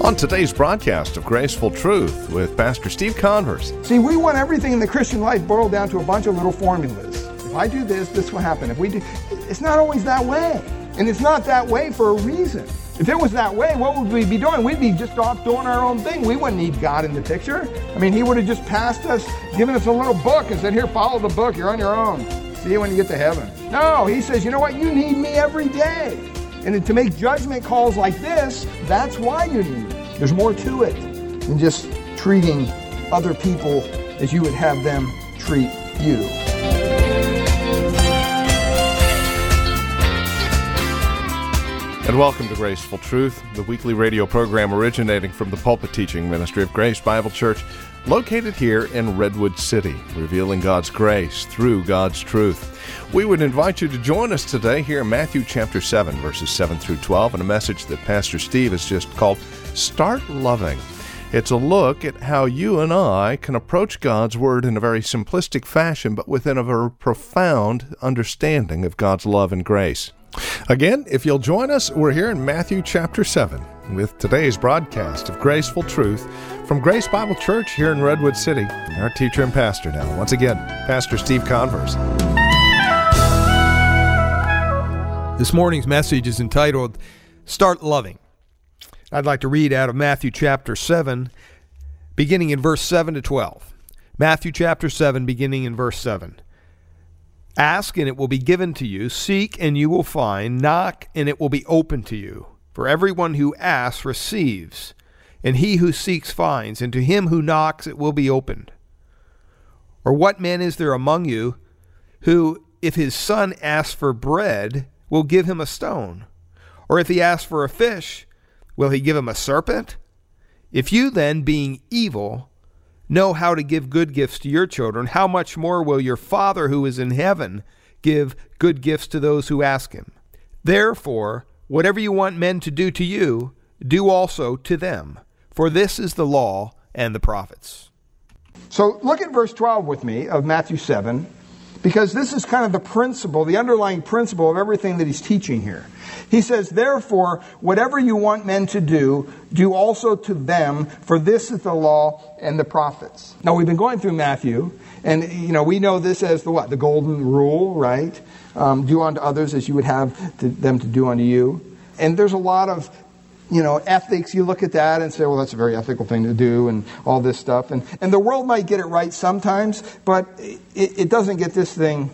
On today's broadcast of Graceful Truth with Pastor Steve Converse. See, we want everything in the Christian life boiled down to a bunch of little formulas. If I do this, this will happen. If we do, it's not always that way. And it's not that way for a reason. If it was that way, what would we be doing? We'd be just off doing our own thing. We wouldn't need God in the picture. I mean, He would have just passed us, given us a little book and said, here, follow the book. You're on your own. See you when you get to heaven. No, He says, you know what? You need me every day. And to make judgment calls like this, that's why you need it. There's more to it than just treating other people as you would have them treat you. And welcome to Graceful Truth, the weekly radio program originating from the pulpit teaching ministry of Grace Bible Church, located here in Redwood City, revealing God's grace through God's truth. We would invite you to join us today here in Matthew chapter 7, verses 7 through 12, and a message that Pastor Steve has just called, Start Loving. It's a look at how you and I can approach God's Word in a very simplistic fashion, but within a very profound understanding of God's love and grace. Again, if you'll join us, we're here in Matthew chapter 7 with today's broadcast of Graceful Truth from Grace Bible Church here in Redwood City. Our teacher and pastor now, once again, Pastor Steve Converse. This morning's message is entitled, Start Loving. I'd like to read out of Matthew chapter 7, beginning in verse 7 to 12. Matthew chapter 7, beginning in verse 7. Ask, and it will be given to you. Seek, and you will find. Knock, and it will be opened to you. For everyone who asks receives, and he who seeks finds, and to him who knocks it will be opened. Or what man is there among you who, if his son asks for bread, will give him a stone? Or if he asks for a fish, will he give him a serpent? If you then, being evil, know how to give good gifts to your children, how much more will your Father who is in heaven give good gifts to those who ask him? Therefore, whatever you want men to do to you, do also to them. For this is the law and the prophets. So look at verse 12 with me of Matthew 7, because this is kind of the principle, the underlying principle of everything that he's teaching here. He says, therefore, whatever you want men to do, do also to them, for this is the law and the prophets. Now, we've been going through Matthew, and, you know, we know this as the what? The golden rule, right? Do unto others as you would have them to do unto you. And there's a lot of, you know, ethics. You look at that and say, well, that's a very ethical thing to do and all this stuff. And the world might get it right sometimes, but it doesn't get this thing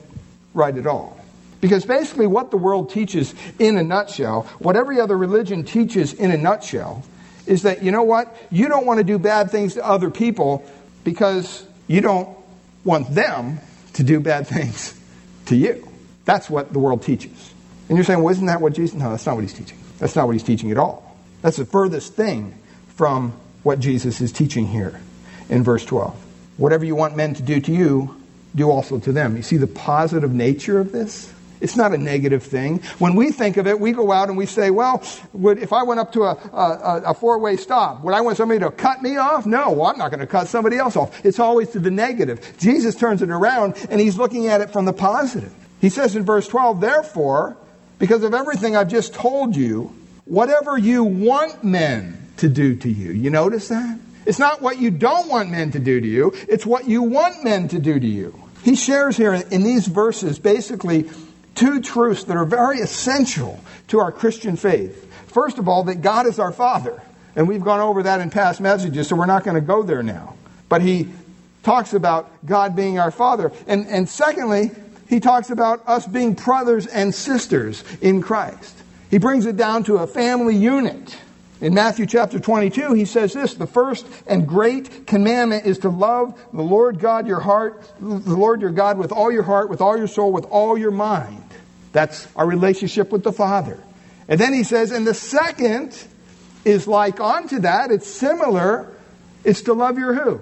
right at all. Because basically what the world teaches in a nutshell, what every other religion teaches in a nutshell, is that, you know what? You don't want to do bad things to other people because you don't want them to do bad things to you. That's what the world teaches. And you're saying, well, isn't that what Jesus... No, that's not what he's teaching. That's not what he's teaching at all. That's the furthest thing from what Jesus is teaching here in verse 12. Whatever you want men to do to you, do also to them. You see the positive nature of this? It's not a negative thing. When we think of it, we go out and we say, well, if I went up to a four-way stop, would I want somebody to cut me off? No, well, I'm not going to cut somebody else off. It's always to the negative. Jesus turns it around, and he's looking at it from the positive. He says in verse 12, therefore, because of everything I've just told you, whatever you want men to do to you. You notice that? It's not what you don't want men to do to you. It's what you want men to do to you. He shares here in these verses basically two truths that are very essential to our Christian faith. First of all, that God is our Father. And we've gone over that in past messages, so we're not going to go there now. But he talks about God being our Father. And secondly, he talks about us being brothers and sisters in Christ. He brings it down to a family unit. In Matthew chapter 22, he says this, the first and great commandment is to love the Lord God your heart, the Lord your God with all your heart, with all your soul, with all your mind. That's our relationship with the Father. And then he says, and the second is like onto that, it's similar, it's to love your who?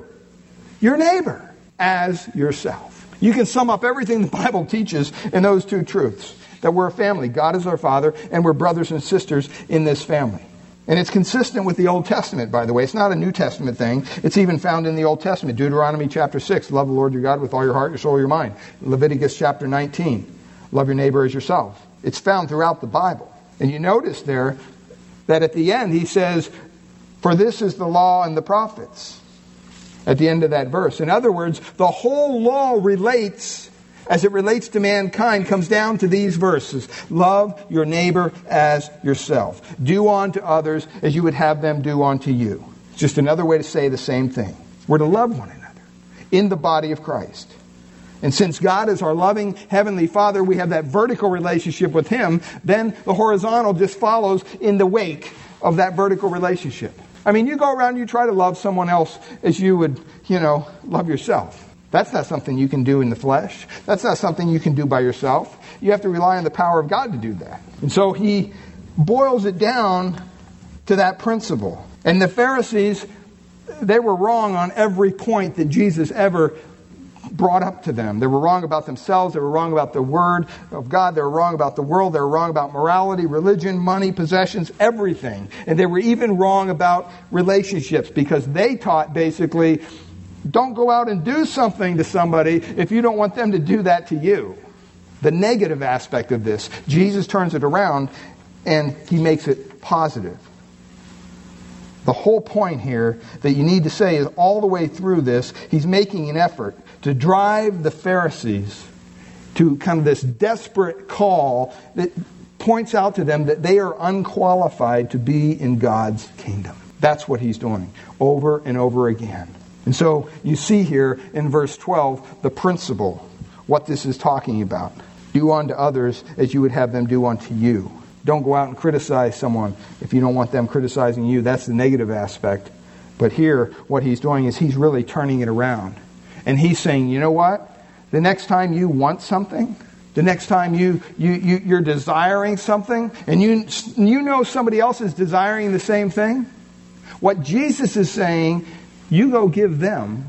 Your neighbor as yourself. You can sum up everything the Bible teaches in those two truths, that we're a family, God is our Father, and we're brothers and sisters in this family. And it's consistent with the Old Testament, by the way. It's not a New Testament thing. It's even found in the Old Testament. Deuteronomy chapter 6, love the Lord your God with all your heart, your soul, your mind. Leviticus chapter 19. Love your neighbor as yourself. It's found throughout the Bible. And you notice there that at the end he says, for this is the law and the prophets. At the end of that verse. In other words, the whole law relates, as it relates to mankind, comes down to these verses. Love your neighbor as yourself. Do unto others as you would have them do unto you. It's just another way to say the same thing. We're to love one another in the body of Christ. And since God is our loving Heavenly Father, we have that vertical relationship with Him, then the horizontal just follows in the wake of that vertical relationship. I mean, you go around and you try to love someone else as you would, love yourself. That's not something you can do in the flesh. That's not something you can do by yourself. You have to rely on the power of God to do that. And so He boils it down to that principle. And the Pharisees, they were wrong on every point that Jesus ever brought up to them. They were wrong about themselves. They were wrong about the Word of God. They were wrong about the world. They were wrong about morality, religion, money, possessions, everything. And they were even wrong about relationships, because they taught basically, don't go out and do something to somebody if you don't want them to do that to you. The negative aspect of this, Jesus turns it around and He makes it positive. The whole point here that you need to say is, all the way through this, He's making an effort to drive the Pharisees to kind of this desperate call that points out to them that they are unqualified to be in God's kingdom. That's what He's doing over and over again. And so you see here in verse 12 the principle, what this is talking about. Do unto others as you would have them do unto you. Don't go out and criticize someone if you don't want them criticizing you. That's the negative aspect. But here, what He's doing is He's really turning it around. And He's saying, you know what? The next time you want something, the next time you're desiring something, and you know somebody else is desiring the same thing, what Jesus is saying, you go give them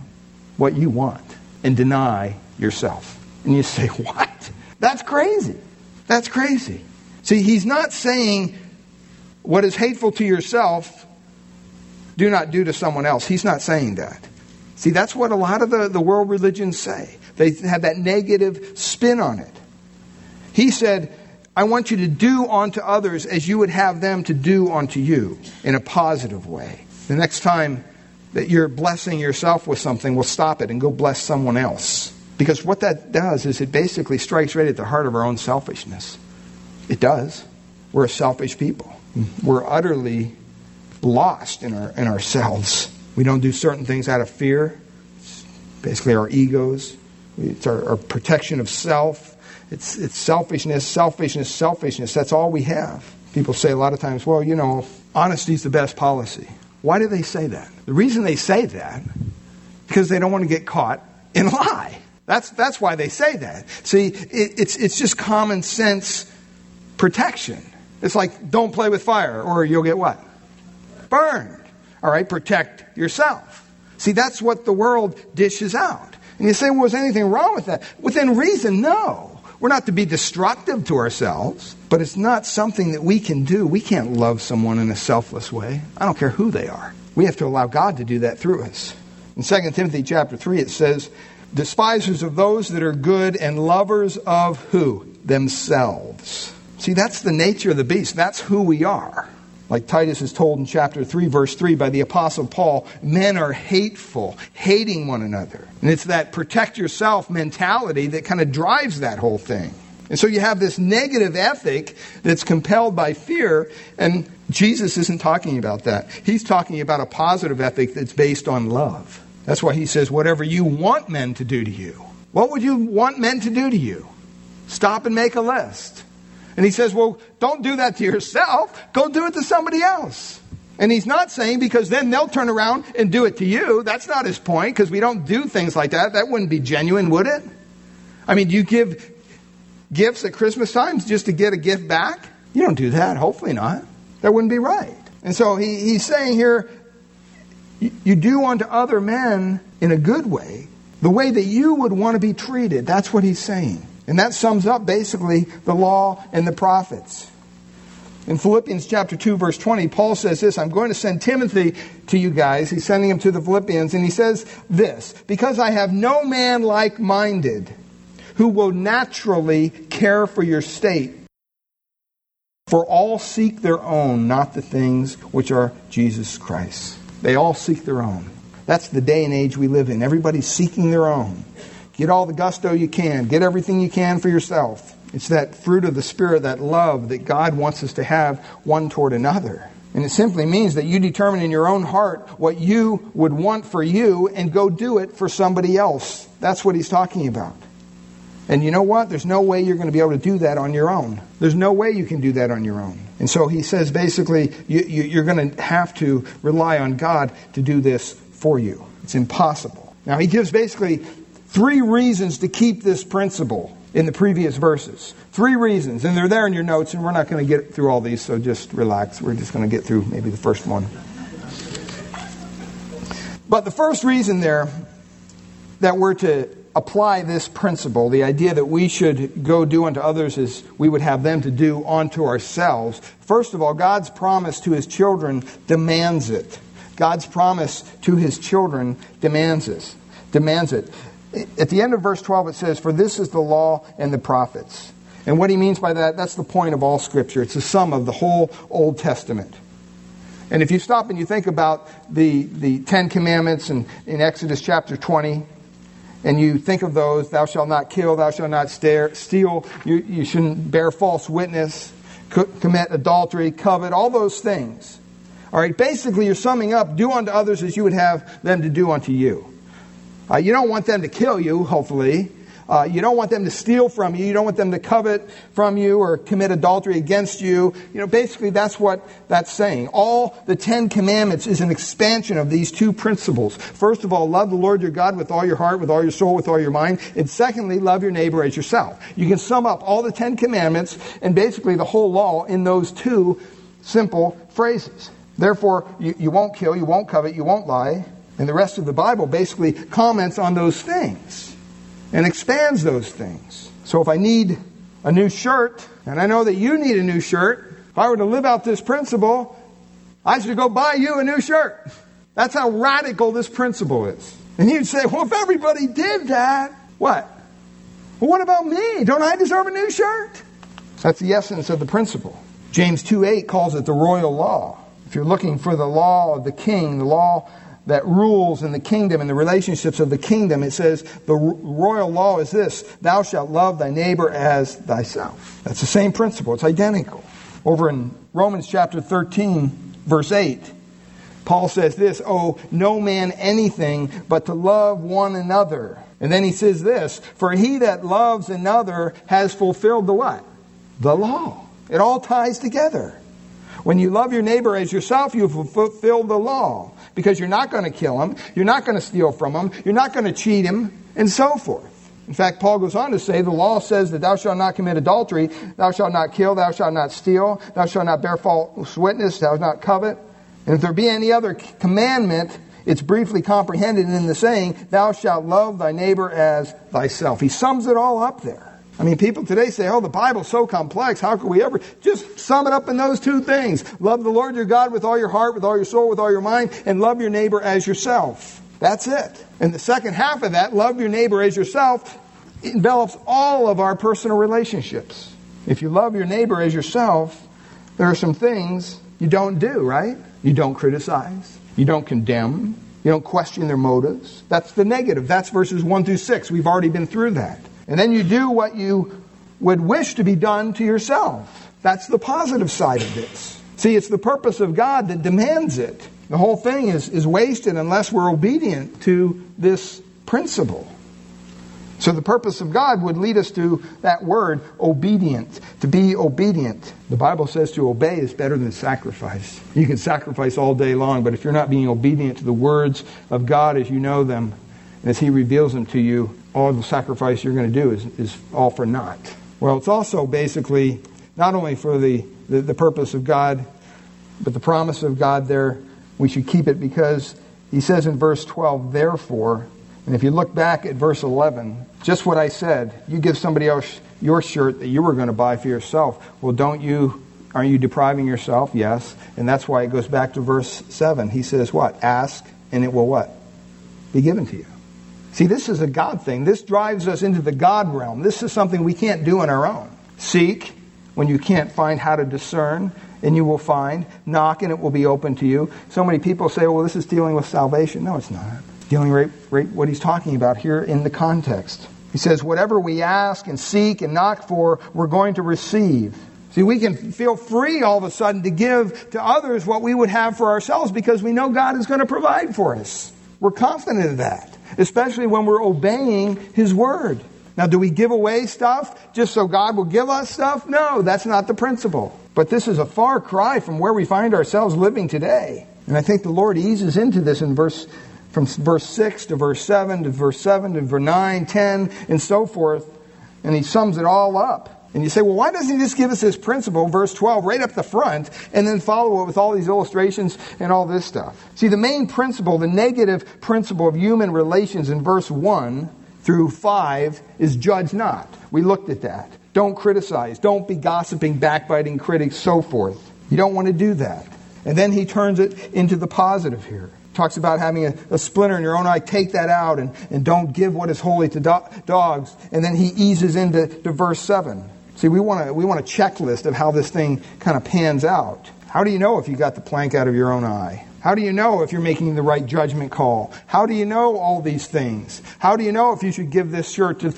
what you want and deny yourself. And you say, what? That's crazy. That's crazy. See, He's not saying what is hateful to yourself, do not do to someone else. He's not saying that. See, that's what a lot of the world religions say. They have that negative spin on it. He said, I want you to do unto others as you would have them to do unto you, in a positive way. The next time that you're blessing yourself with something, well, stop it and go bless someone else. Because what that does is it basically strikes right at the heart of our own selfishness. It does. We're a selfish people. We're utterly lost in ourselves. We don't do certain things out of fear. It's basically our egos. It's our protection of self. It's selfishness, selfishness, selfishness. That's all we have. People say a lot of times, well, honesty's the best policy. Why do they say that? The reason they say that is because they don't want to get caught in a lie. That's why they say that. See, it's just common sense protection. It's like, don't play with fire or you'll get what? Burned. All right, protect yourself. See, that's what the world dishes out. And you say, well, is anything wrong with that? Within reason, no. We're not to be destructive to ourselves, but it's not something that we can do. We can't love someone in a selfless way. I don't care who they are. We have to allow God to do that through us. In 2 Timothy chapter 3, it says, despisers of those that are good and lovers of who? Themselves. See, that's the nature of the beast. That's who we are. Like Titus is told in chapter 3, verse 3 by the Apostle Paul, men are hateful, hating one another. And it's that protect yourself mentality that kind of drives that whole thing. And so you have this negative ethic that's compelled by fear, and Jesus isn't talking about that. He's talking about a positive ethic that's based on love. That's why He says, whatever you want men to do to you. What would you want men to do to you? Stop and make a list. And He says, well, don't do that to yourself. Go do it to somebody else. And He's not saying because then they'll turn around and do it to you. That's not His point, because we don't do things like that. That wouldn't be genuine, would it? I mean, do you give gifts at Christmas time just to get a gift back? You don't do that. Hopefully not. That wouldn't be right. And so he's saying here, you do unto other men in a good way, the way that you would want to be treated. That's what He's saying. And that sums up basically the law and the prophets. In Philippians chapter 2, verse 20, Paul says this, I'm going to send Timothy to you guys. He's sending him to the Philippians. And he says this, because I have no man like-minded who will naturally care care for your state. For all seek their own, not the things which are Jesus Christ. They all seek their own. That's the day and age we live in. Everybody's seeking their own. Get all the gusto you can. Get everything you can for yourself. It's that fruit of the Spirit, that love that God wants us to have one toward another. And it simply means that you determine in your own heart what you would want for you and go do it for somebody else. That's what he's talking about. And you know what? There's no way you're going to be able to do that on your own. There's no way you can do that on your own. And so he says basically you're going to have to rely on God to do this for you. It's impossible. Now he gives basically 3 reasons to keep this principle in the previous verses. 3 reasons. And they're there in your notes, and we're not going to get through all these, so just relax. We're just going to get through maybe the first one. But the first reason there that we're to apply this principle, the idea that we should go do unto others as we would have them to do unto ourselves. First of all, God's promise to his children demands it. God's promise to his children demands it. At the end of verse 12 it says, "For this is the law and the prophets." And what he means by that, that's the point of all Scripture. It's the sum of the whole Old Testament. And if you stop and you think about the 10 Commandments in Exodus chapter 20, and you think of those, thou shalt not kill, thou shalt not steal, you shouldn't bear false witness, commit adultery, covet, all those things. All right, basically you're summing up, do unto others as you would have them to do unto you. You don't want them to kill you, hopefully. You don't want them to steal from you. You don't want them to covet from you or commit adultery against you. You know, basically that's what that's saying. All the 10 Commandments is an expansion of these 2 principles. First of all, love the Lord your God with all your heart, with all your soul, with all your mind. And secondly, love your neighbor as yourself. You can sum up all the 10 Commandments and basically the whole law in those 2 simple phrases. Therefore, you won't kill, you won't covet, you won't lie. And the rest of the Bible basically comments on those things and expands those things. So if I need a new shirt, and I know that you need a new shirt, if I were to live out this principle, I should go buy you a new shirt. That's how radical this principle is. And you'd say, well, if everybody did that, what? Well, what about me? Don't I deserve a new shirt? That's the essence of the principle. James 2:8 calls it the royal law. If you're looking for the law of the king, the law that rules in the kingdom and the relationships of the kingdom, it says the royal law is this: thou shalt love thy neighbor as thyself. That's the same principle. It's identical. Over in Romans chapter 13, verse 8, Paul says this: owe no man anything but to love one another. And then he says this: for he that loves another has fulfilled the what? The law. It all ties together. When you love your neighbor as yourself, you have fulfilled the law. Because you're not going to kill him, you're not going to steal from him, you're not going to cheat him, and so forth. In fact, Paul goes on to say, the law says that thou shalt not commit adultery, thou shalt not kill, thou shalt not steal, thou shalt not bear false witness, thou shalt not covet. And if there be any other commandment, it's briefly comprehended in the saying, thou shalt love thy neighbor as thyself. He sums it all up there. I mean, people today say, oh, the Bible's so complex, how could we ever? Just sum it up in those 2 things. Love the Lord your God with all your heart, with all your soul, with all your mind, and love your neighbor as yourself. That's it. And the second half of that, love your neighbor as yourself, envelops all of our personal relationships. If you love your neighbor as yourself, there are some things you don't do, right? You don't criticize. You don't condemn. You don't question their motives. That's the negative. That's verses 1-6. We've already been through that. And then you do what you would wish to be done to yourself. That's the positive side of this. See, it's the purpose of God that demands it. The whole thing is wasted unless we're obedient to this principle. So the purpose of God would lead us to that word, obedient. To be obedient. The Bible says to obey is better than sacrifice. You can sacrifice all day long, but if you're not being obedient to the words of God as you know them, and as He reveals them to you, all the sacrifice you're going to do is all for naught. Well, it's also basically not only for the purpose of God, but the promise of God there, we should keep it because He says in verse 12, therefore, and if you look back at verse 11, just what I said, you give somebody else your shirt that you were going to buy for yourself. Well, aren't you depriving yourself? Yes. And that's why it goes back to verse 7. He says what? Ask, and it will what? Be given to you. See, this is a God thing. This drives us into the God realm. This is something we can't do on our own. Seek when you can't find how to discern, and you will find. Knock and it will be open to you. So many people say, well, this is dealing with salvation. No, it's not. Dealing right what he's talking about here in the context. He says, whatever we ask and seek and knock for, we're going to receive. See, we can feel free all of a sudden to give to others what we would have for ourselves because we know God is going to provide for us. We're confident of that, especially when we're obeying His Word. Now, do we give away stuff just so God will give us stuff? No, that's not the principle. But this is a far cry from where we find ourselves living today. And I think the Lord eases into this in verse, from verse 6 to verse 7 to verse 7 to verse 9, 10, and so forth. And He sums it all up. And you say, well, why doesn't He just give us this principle, verse 12, right up the front, and then follow it with all these illustrations and all this stuff? See, the main principle, the negative principle of human relations in verse 1 through 5 is judge not. We looked at that. Don't criticize. Don't be gossiping, backbiting critics, so forth. You don't want to do that. And then he turns it into the positive here. Talks about having a splinter in your own eye. Take that out and don't give what is holy to dogs. And then he eases into verse 7. See, we want a checklist of how this thing kind of pans out. How do you know if you got the plank out of your own eye? How do you know if you're making the right judgment call? How do you know all these things? How do you know if you should give this shirt to...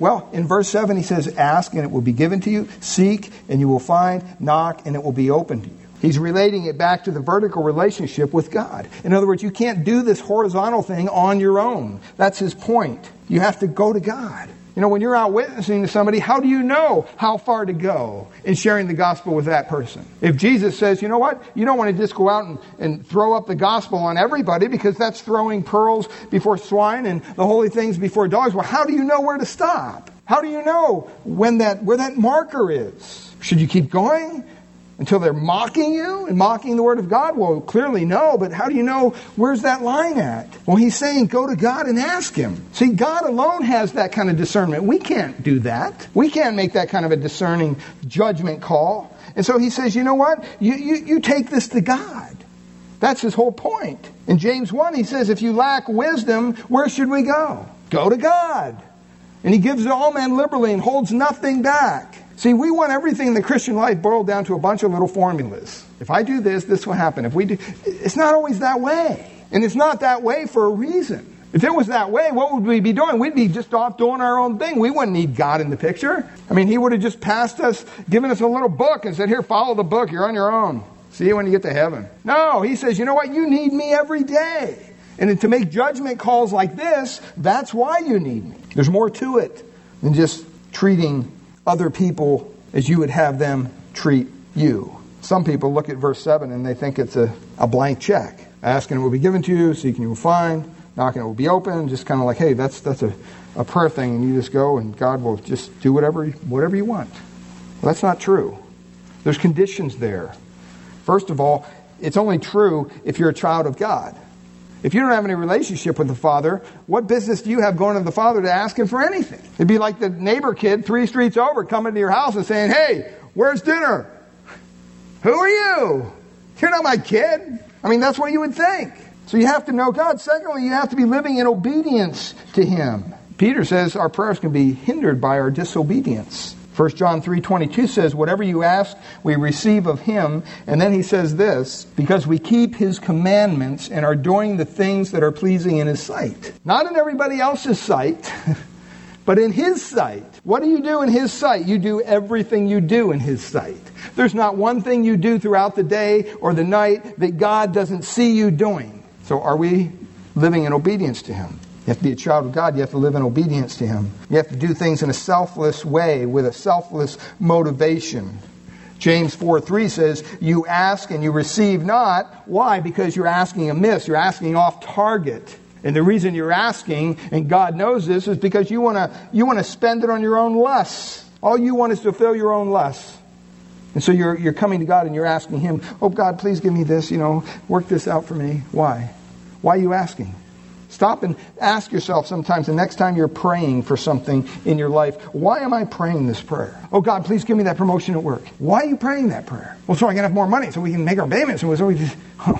Well, in verse 7 he says, ask and it will be given to you. Seek and you will find. Knock and it will be open to you. He's relating it back to the vertical relationship with God. In other words, you can't do this horizontal thing on your own. That's his point. You have to go to God. You know, when you're out witnessing to somebody, how do you know how far to go in sharing the gospel with that person? If Jesus says, you know what, you don't want to just go out and throw up the gospel on everybody because that's throwing pearls before swine and the holy things before dogs. Well, how do you know where to stop? How do you know when where that marker is? Should you keep going until they're mocking you and mocking the Word of God? Well, clearly no, but how do you know where's that line at? Well, he's saying go to God and ask Him. See, God alone has that kind of discernment. We can't do that. We can't make that kind of a discerning judgment call. And so he says, you know what? You take this to God. That's his whole point. In James 1, he says, if you lack wisdom, where should we go? Go to God. And he gives to all men liberally and holds nothing back. See, we want everything in the Christian life boiled down to a bunch of little formulas. If I do this, this will happen. If we do, it's not always that way. And it's not that way for a reason. If it was that way, what would we be doing? We'd be just off doing our own thing. We wouldn't need God in the picture. I mean, He would have just passed us, given us a little book and said, here, follow the book. You're on your own. See you when you get to heaven. No, He says, you know what? You need me every day. And to make judgment calls like this, that's why you need me. There's more to it than just treating other people as you would have them treat you. Some people look at verse 7 and they think it's a blank check. Ask and it will be given to you, seek and you will find, knock and it will be open. Just kind of like, hey, that's a prayer thing, and you just go and God will just do whatever you want. Well, that's not true. There's conditions there. First of all, it's only true if you're a child of God. If you don't have any relationship with the Father, what business do you have going to the Father to ask Him for anything? It'd be like the neighbor kid 3 streets over coming to your house and saying, hey, where's dinner? Who are you? You're not my kid. I mean, that's what you would think. So you have to know God. Secondly, you have to be living in obedience to Him. Peter says our prayers can be hindered by our disobedience. 1 John 3:22 says, whatever you ask, we receive of Him. And then he says this, because we keep His commandments and are doing the things that are pleasing in His sight. Not in everybody else's sight, but in His sight. What do you do in His sight? You do everything you do in His sight. There's not one thing you do throughout the day or the night that God doesn't see you doing. So are we living in obedience to Him? You have to be a child of God. You have to live in obedience to Him. You have to do things in a selfless way with a selfless motivation. James 4:3 says, you ask and you receive not. Why? Because you're asking amiss. You're asking off target. And the reason you're asking, and God knows this, is because you want to spend it on your own lusts. All you want is to fulfill your own lusts. And so you're coming to God and you're asking Him, oh God, please give me this, work this out for me. Why? Why are you asking? Stop and ask yourself sometimes the next time you're praying for something in your life, why am I praying this prayer? Oh God, please give me that promotion at work. Why are you praying that prayer? Well, so I can have more money, so we can make our payments. And so we just,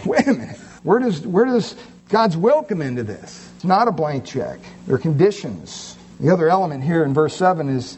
wait a minute. Where does God's will come into this? It's not a blank check. There are conditions. The other element here in verse 7 is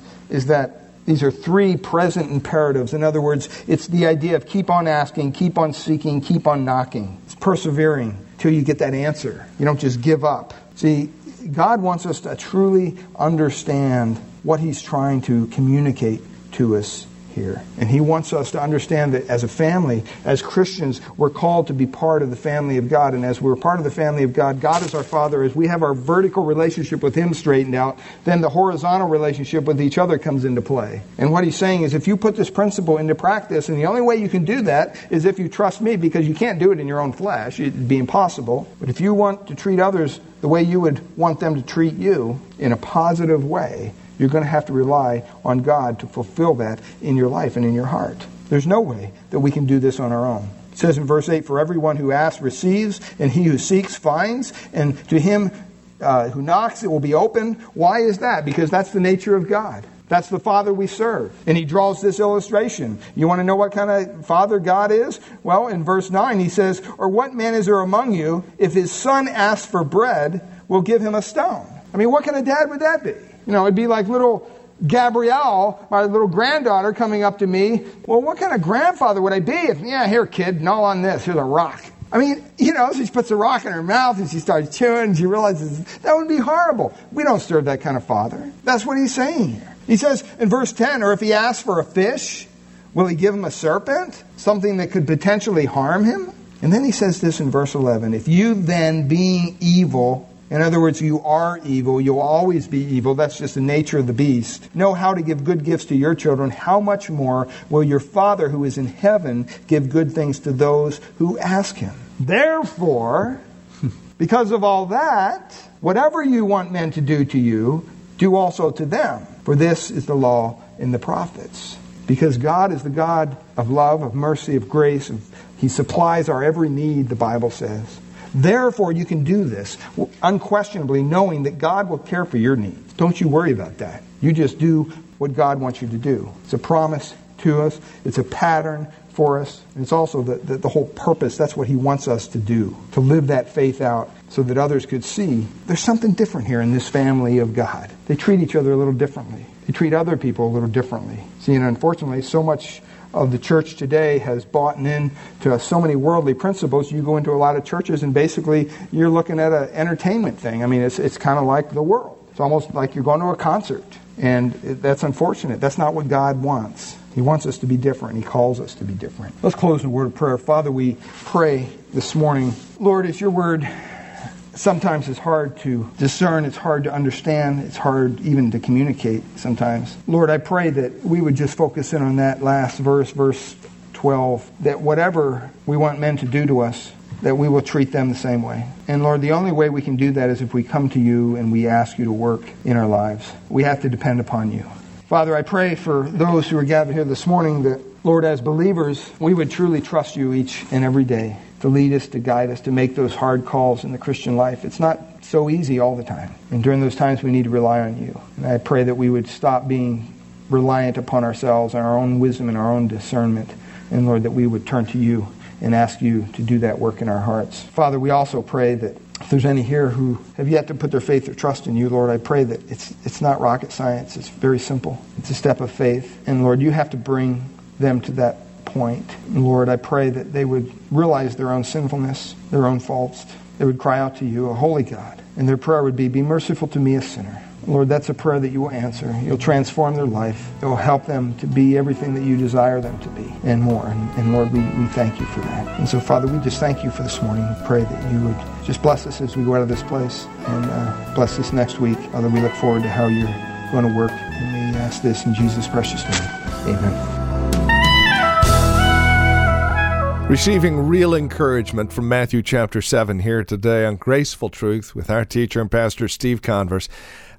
that These are three present imperatives. In other words, it's the idea of keep on asking, keep on seeking, keep on knocking. It's persevering till you get that answer. You don't just give up. See, God wants us to truly understand what He's trying to communicate to us here. And He wants us to understand that as a family, as Christians, we're called to be part of the family of God. And as we're part of the family of God, God is our Father. As we have our vertical relationship with Him straightened out, then the horizontal relationship with each other comes into play. And what He's saying is, if you put this principle into practice, and the only way you can do that is if you trust me, because you can't do it in your own flesh. It'd be impossible. But if you want to treat others the way you would want them to treat you in a positive way, you're going to have to rely on God to fulfill that in your life and in your heart. There's no way that we can do this on our own. It says in verse 8, "For everyone who asks receives, and he who seeks finds, and to him who knocks it will be open." Why is that? Because that's the nature of God. That's the Father we serve. And He draws this illustration. You want to know what kind of Father God is? Well, in verse 9 He says, "Or what man is there among you, if his son asks for bread, will give him a stone?" I mean, what kind of dad would that be? You know, it'd be like little Gabrielle, my little granddaughter, coming up to me. Well, what kind of grandfather would I be if, yeah, here, kid, gnaw on this, here's a rock. I mean, you know, she puts a rock in her mouth and she starts chewing and she realizes that would be horrible. We don't serve that kind of Father. That's what He's saying here. He says in verse 10, "Or if he asks for a fish, will he give him a serpent?" Something that could potentially harm him. And then He says this in verse 11, "If you then, being evil..." In other words, you are evil. You'll always be evil. That's just the nature of the beast. "Know how to give good gifts to your children. How much more will your Father who is in heaven give good things to those who ask Him?" Therefore, because of all that, whatever you want men to do to you, do also to them. For this is the law and the prophets. Because God is the God of love, of mercy, of grace. He supplies our every need, the Bible says. Therefore, you can do this unquestionably, knowing that God will care for your needs. Don't you worry about that. You just do what God wants you to do. It's a promise to us. It's a pattern for us. And it's also the whole purpose. That's what He wants us to do, to live that faith out so that others could see there's something different here in this family of God. They treat each other a little differently. They treat other people a little differently. See, and unfortunately, so much of the church today has bought in to so many worldly principles. You go into a lot of churches and basically you're looking at an entertainment thing. I mean, it's kind of like the world. It's almost like you're going to a concert. And that's unfortunate. That's not what God wants. He wants us to be different. He calls us to be different. Let's close in a word of prayer. Father, we pray this morning. Lord, it's your word. Sometimes it's hard to discern, it's hard to understand, it's hard even to communicate sometimes. Lord, I pray that we would just focus in on that last verse, verse 12, that whatever we want men to do to us, that we will treat them the same way. And Lord, the only way we can do that is if we come to you and we ask you to work in our lives. We have to depend upon you. Father, I pray for those who are gathered here this morning that, Lord, as believers, we would truly trust you each and every day to lead us, to guide us, to make those hard calls in the Christian life. It's not so easy all the time. And during those times, we need to rely on you. And I pray that we would stop being reliant upon ourselves and our own wisdom and our own discernment. And Lord, that we would turn to you and ask you to do that work in our hearts. Father, we also pray that if there's any here who have yet to put their faith or trust in you, Lord, I pray that it's not rocket science. It's very simple. It's a step of faith. And Lord, you have to bring them to that point. Lord, I pray that they would realize their own sinfulness, their own faults. They would cry out to you, a holy God. And their prayer would be merciful to me, a sinner. Lord, that's a prayer that you will answer. You'll transform their life. It will help them to be everything that you desire them to be and more. And Lord, we thank you for that. And so, Father, we just thank you for this morning. We pray that you would just bless us as we go out of this place and bless us next week. Father, we look forward to how you're going to work. And we ask this in Jesus' precious name. Amen. Receiving real encouragement from Matthew chapter 7 here today on Graceful Truth with our teacher and pastor Steve Converse.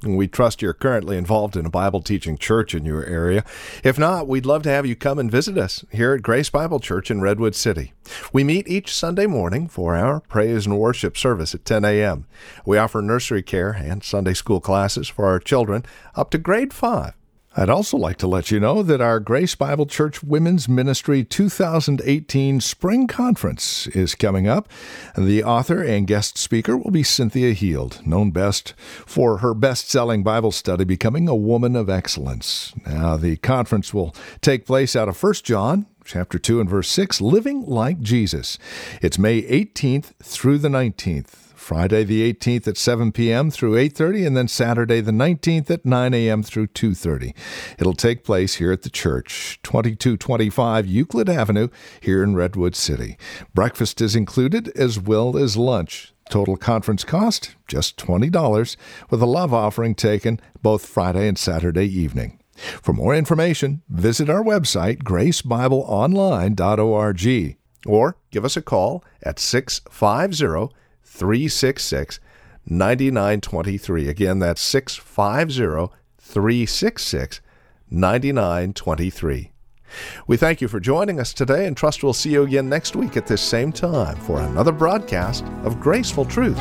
And we trust you're currently involved in a Bible teaching church in your area. If not, we'd love to have you come and visit us here at Grace Bible Church in Redwood City. We meet each Sunday morning for our praise and worship service at 10 a.m. We offer nursery care and Sunday school classes for our children up to grade 5. I'd also like to let you know that our Grace Bible Church Women's Ministry 2018 Spring Conference is coming up. The author and guest speaker will be Cynthia Heald, known best for her best-selling Bible study, Becoming a Woman of Excellence. Now, the conference will take place out of 1 John chapter 2 and verse 6, Living Like Jesus. It's May 18th through the 19th. Friday the 18th at 7 p.m. through 8:30, and then Saturday the 19th at 9 a.m. through 2:30. It'll take place here at the church, 2225 Euclid Avenue here in Redwood City. Breakfast is included as well as lunch. Total conference cost, just $20, with a love offering taken both Friday and Saturday evening. For more information, visit our website, gracebibleonline.org, or give us a call at 650-366-9923. Again, that's 650-366-9923. We thank you for joining us today and trust we'll see you again next week at this same time for another broadcast of Graceful Truth.